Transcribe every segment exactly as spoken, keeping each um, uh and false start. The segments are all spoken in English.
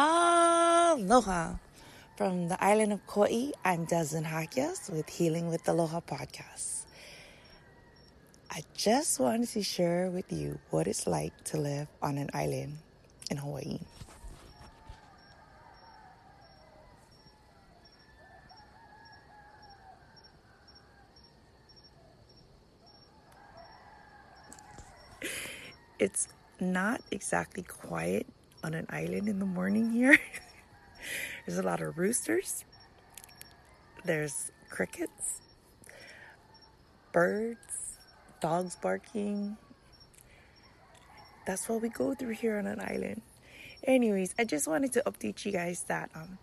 Aloha. From the island of Kauai, I'm Desmond Hakias with Healing with Aloha Podcast. I just wanted to share with you what it's like to live on an island in Hawaii. It's not exactly quiet on an island in the morning here. There's a lot of roosters. There's crickets, birds, dogs barking. That's what we go through here on an island. Anyways, I just wanted to update you guys that um,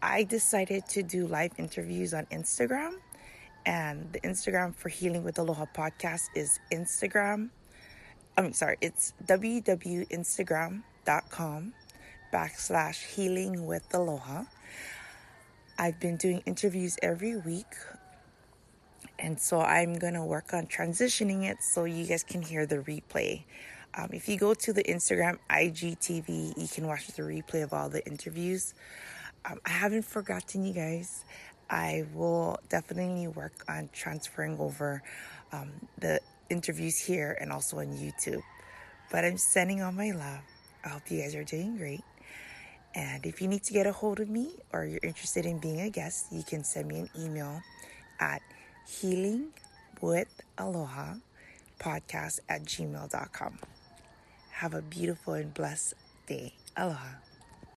I decided to do live interviews on Instagram. And the Instagram for Healing with Aloha Podcast is Instagram. I'm sorry, it's www.instagram.com backslash healing with aloha. I've been doing interviews every week. And so I'm going to work on transitioning it so you guys can hear the replay. Um, if you go to the Instagram I G T V, you can watch the replay of all the interviews. Um, I haven't forgotten you guys. I will definitely work on transferring over um, the interviews here and also on YouTube. But I'm sending all my love. I hope you guys are doing great. And if you need to get a hold of me or you're interested in being a guest, you can send me an email at healing with aloha podcast at gmail dot com. Have a beautiful and blessed day. Aloha.